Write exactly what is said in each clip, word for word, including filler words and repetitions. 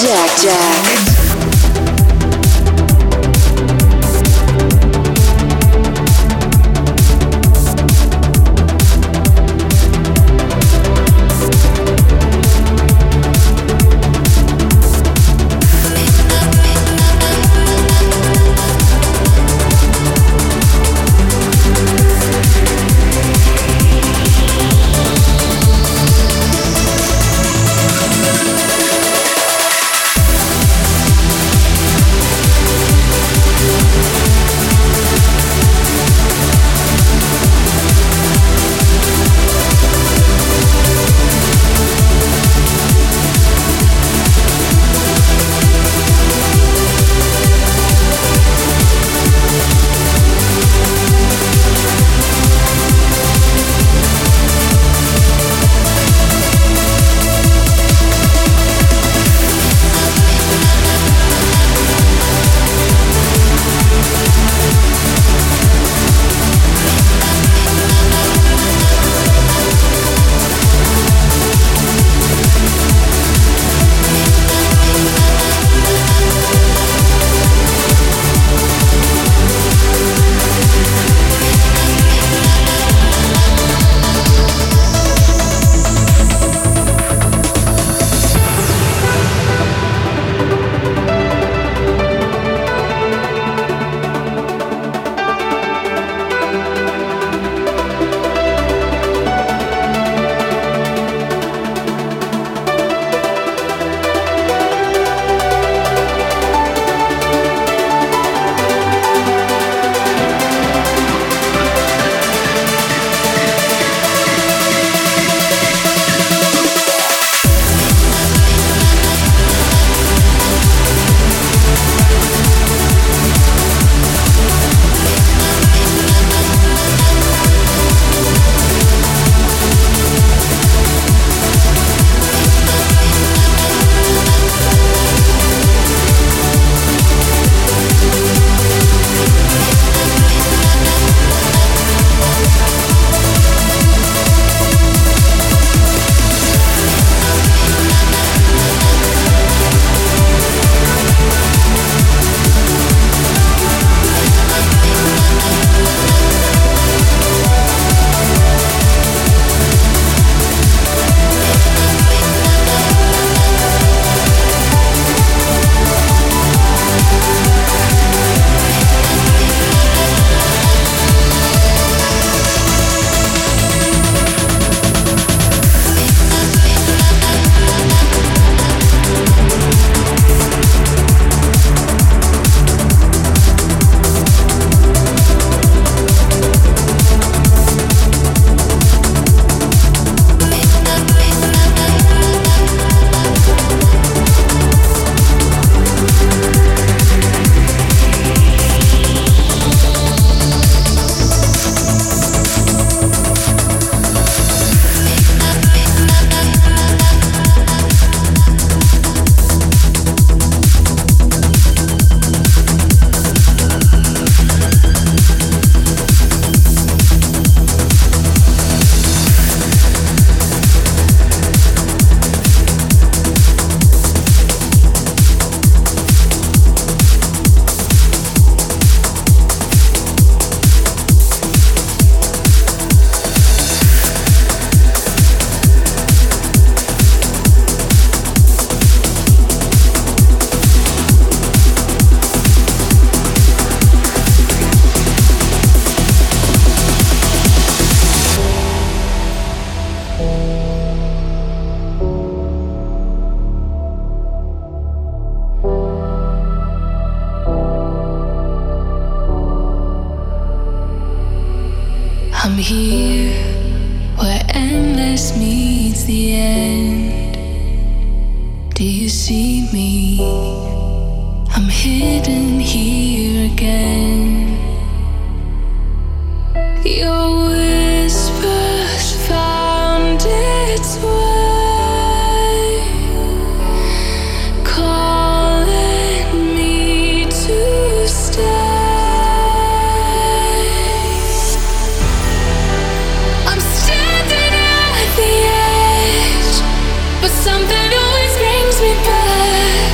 Jack Jack. But something always brings me back.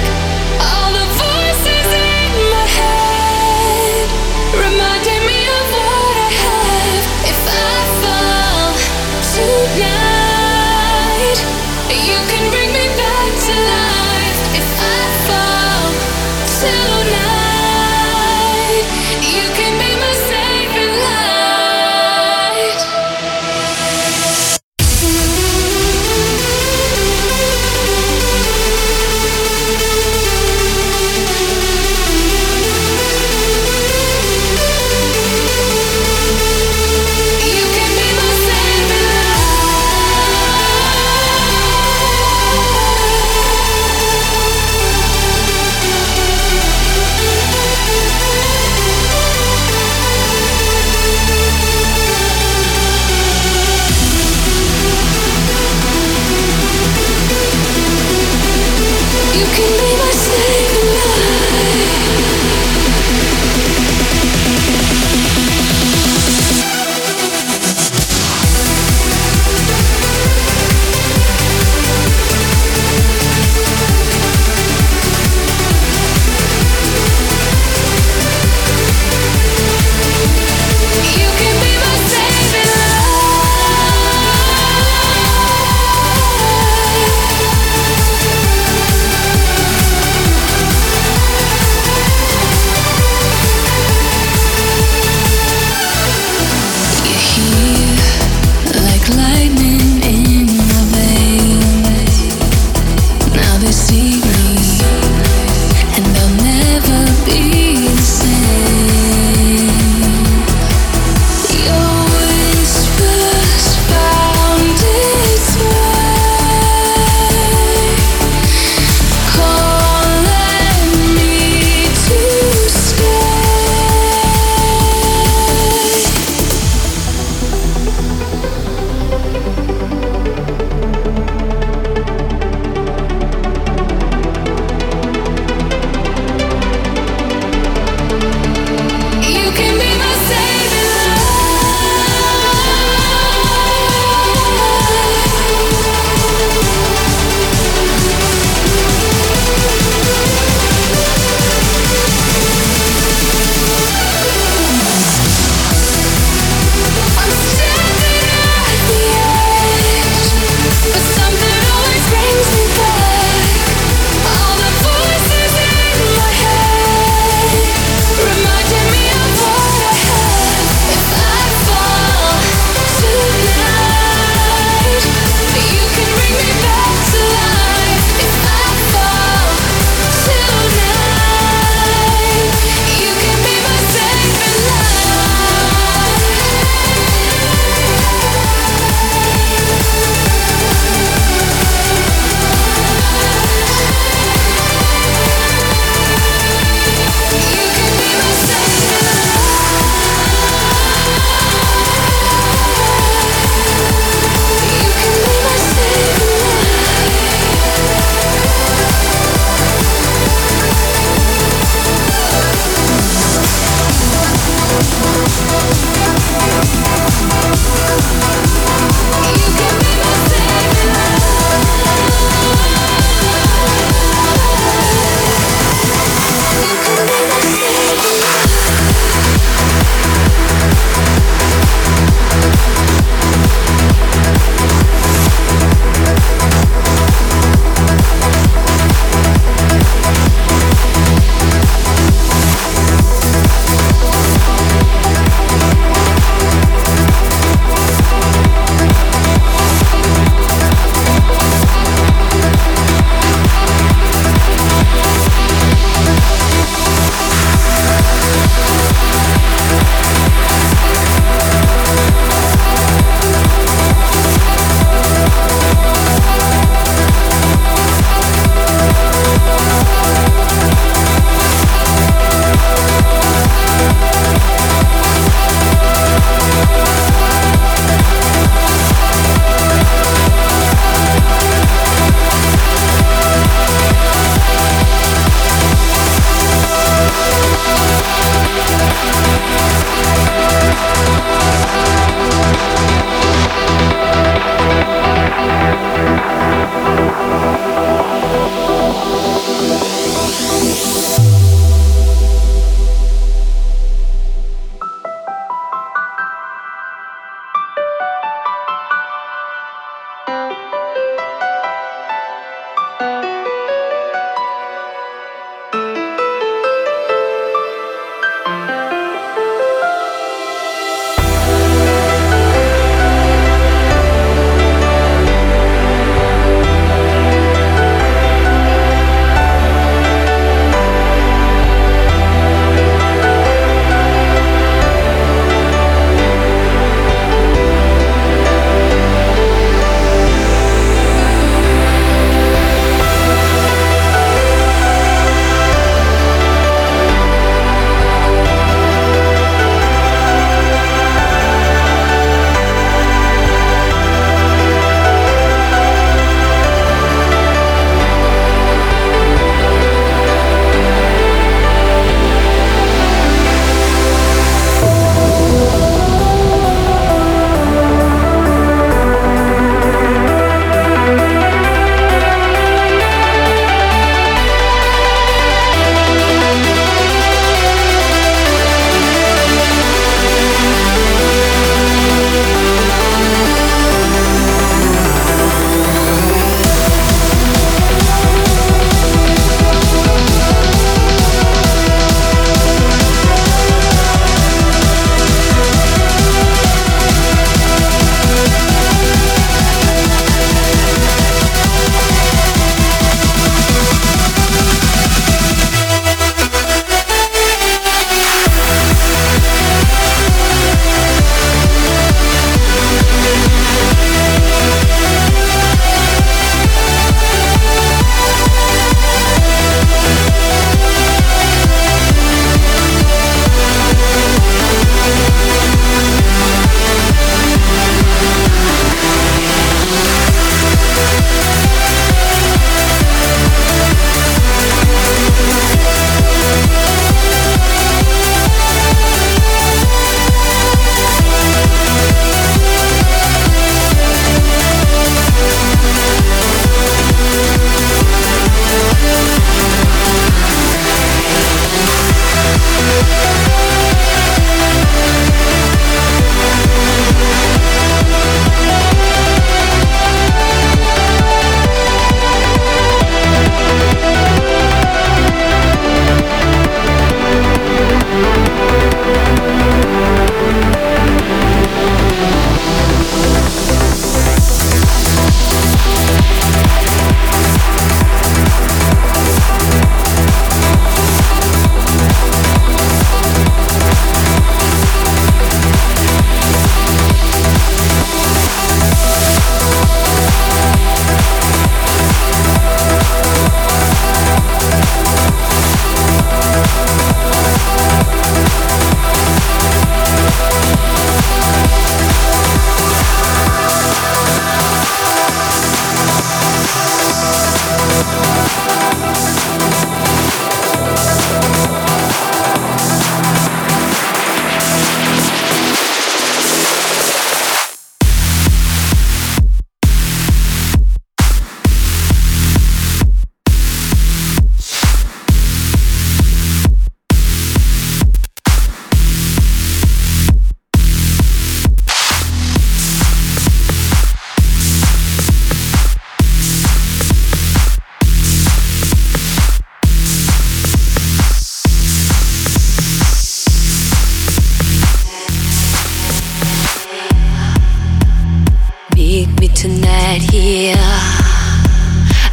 right here.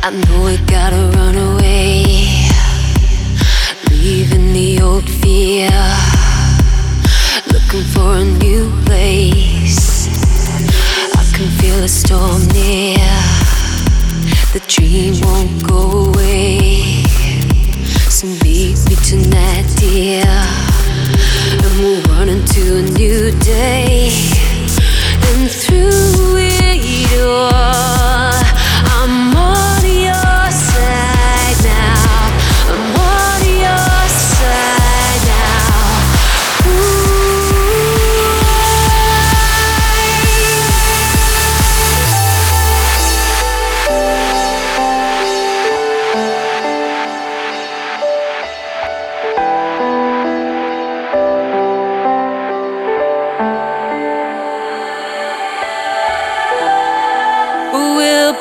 I know we gotta run away, leaving the old fear, looking for a new place. I can feel a storm near, the dream won't go away. So meet me tonight, dear, and we'll run into a new day. And through it all, I'm on your side now. I'm on your side now. Ooh, we'll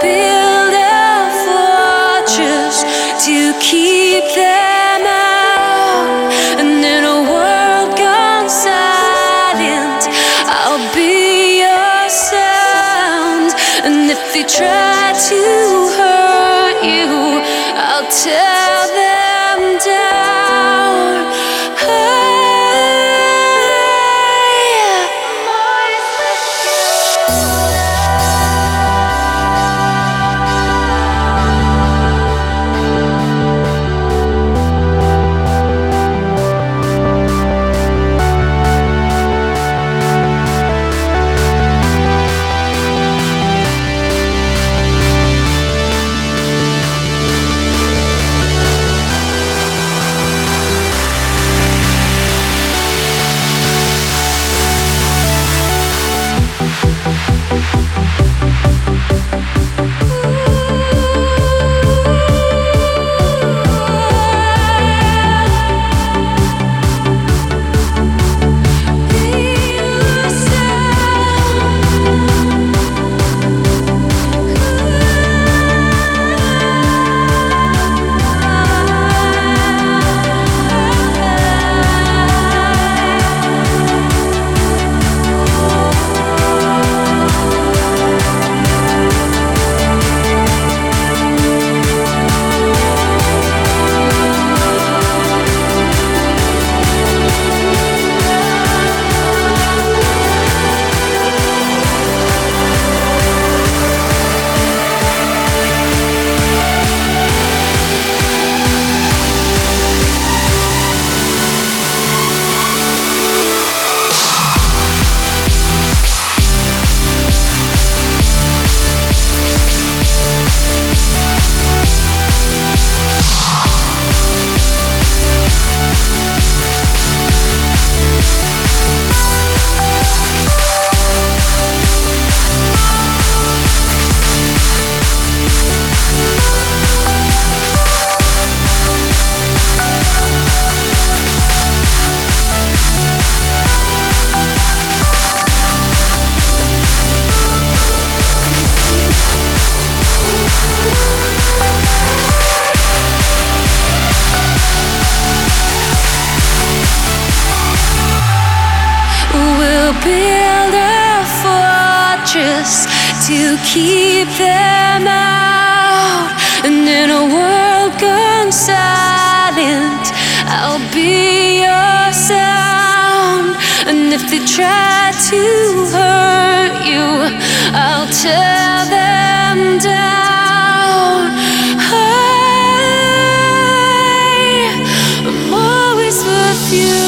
build a fortress to keep them out, and in a world gone silent, I'll be your sound. And if they try to hurt you, I'll tear them down. Build a fortress to keep them out, and in a world gone silent, I'll be your sound. And if they try to hurt you, I'll tear them down. I am always with you.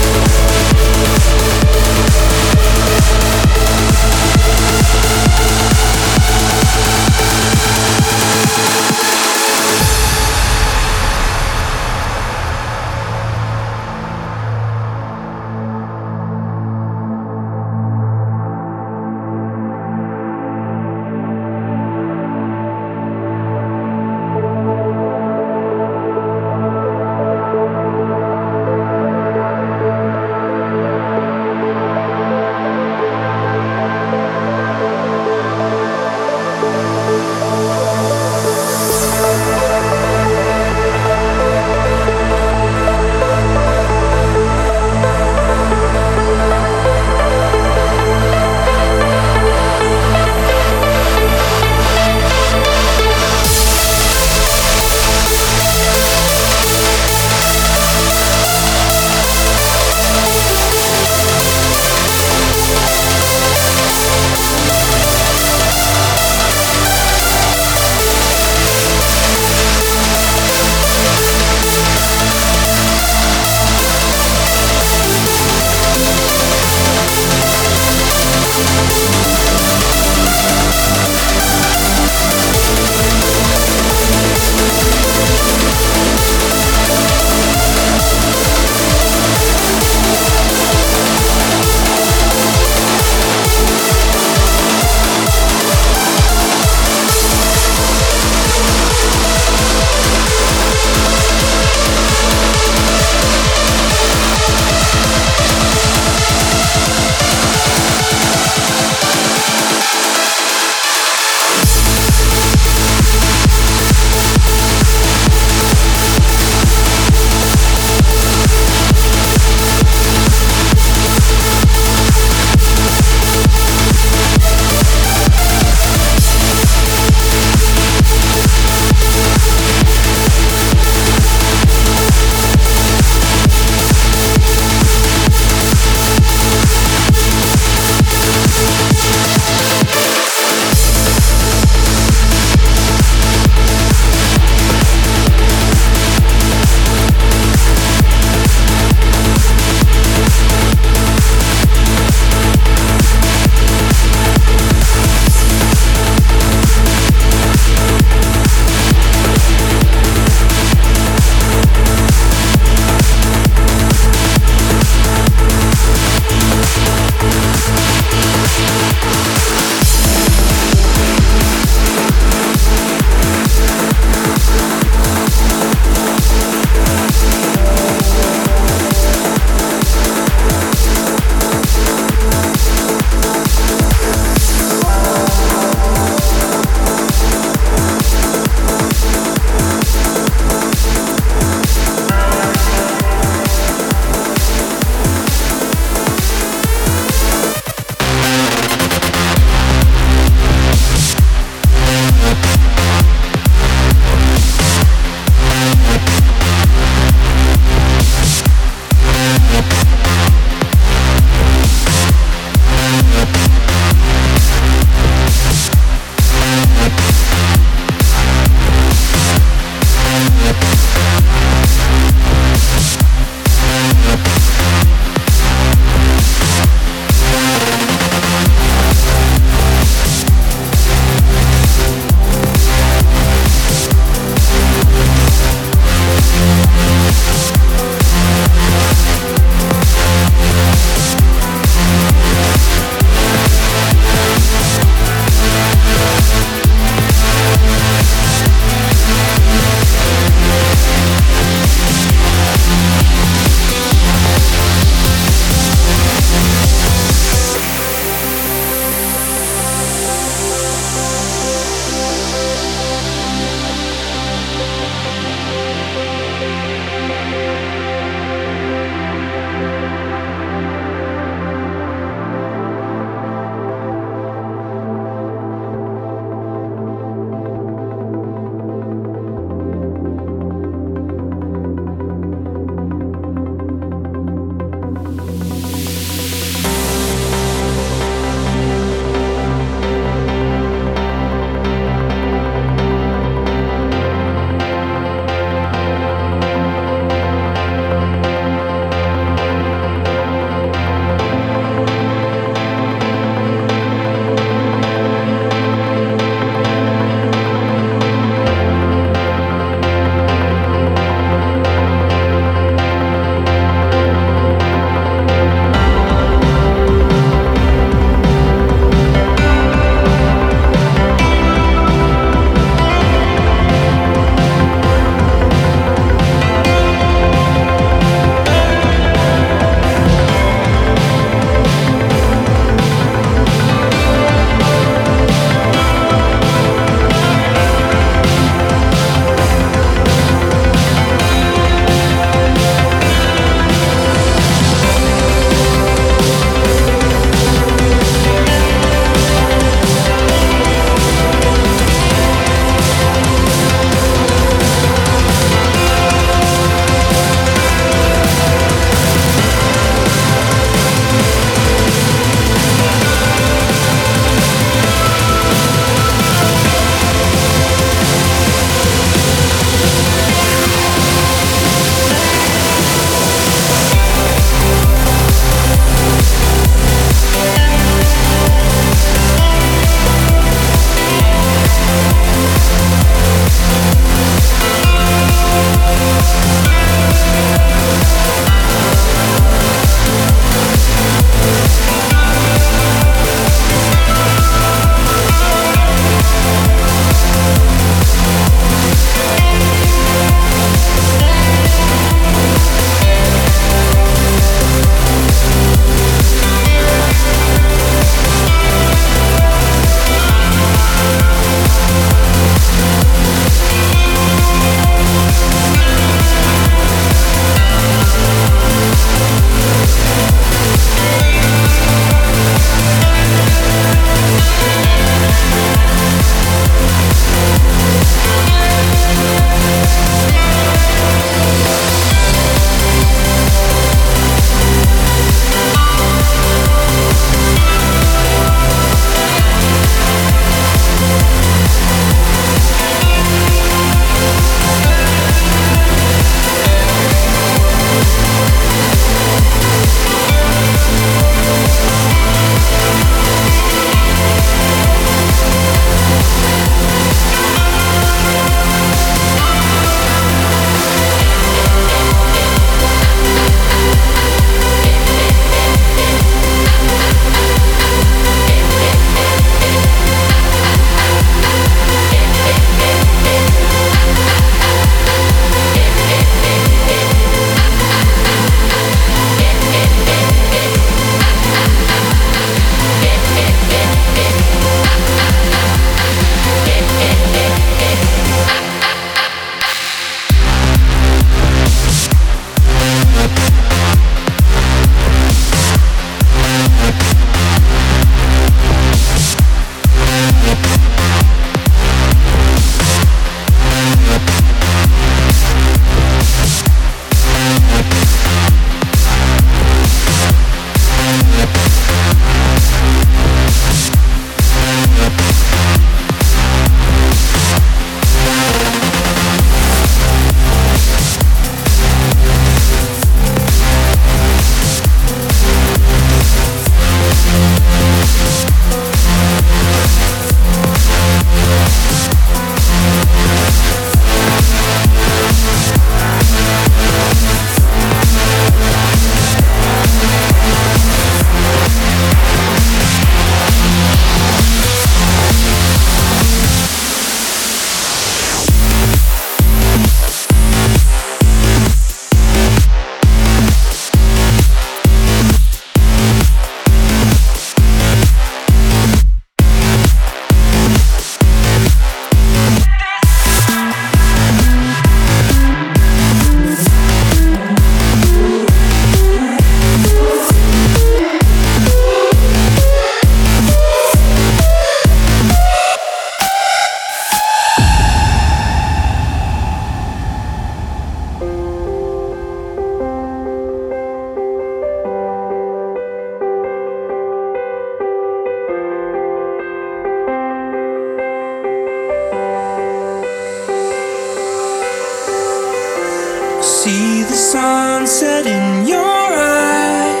sunset in your eye,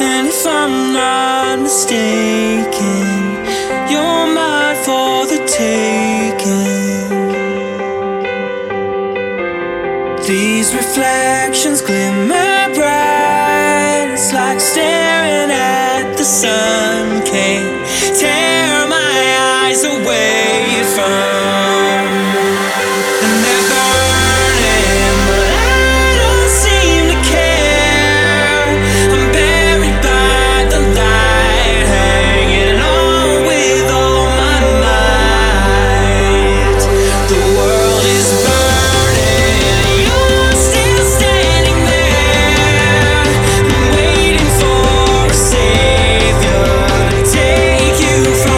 and if I'm not mistaken, you're mine for the taking. These reflections glimmer bright, it's like staring at the sun. Can't tear my eyes away from. Thank you for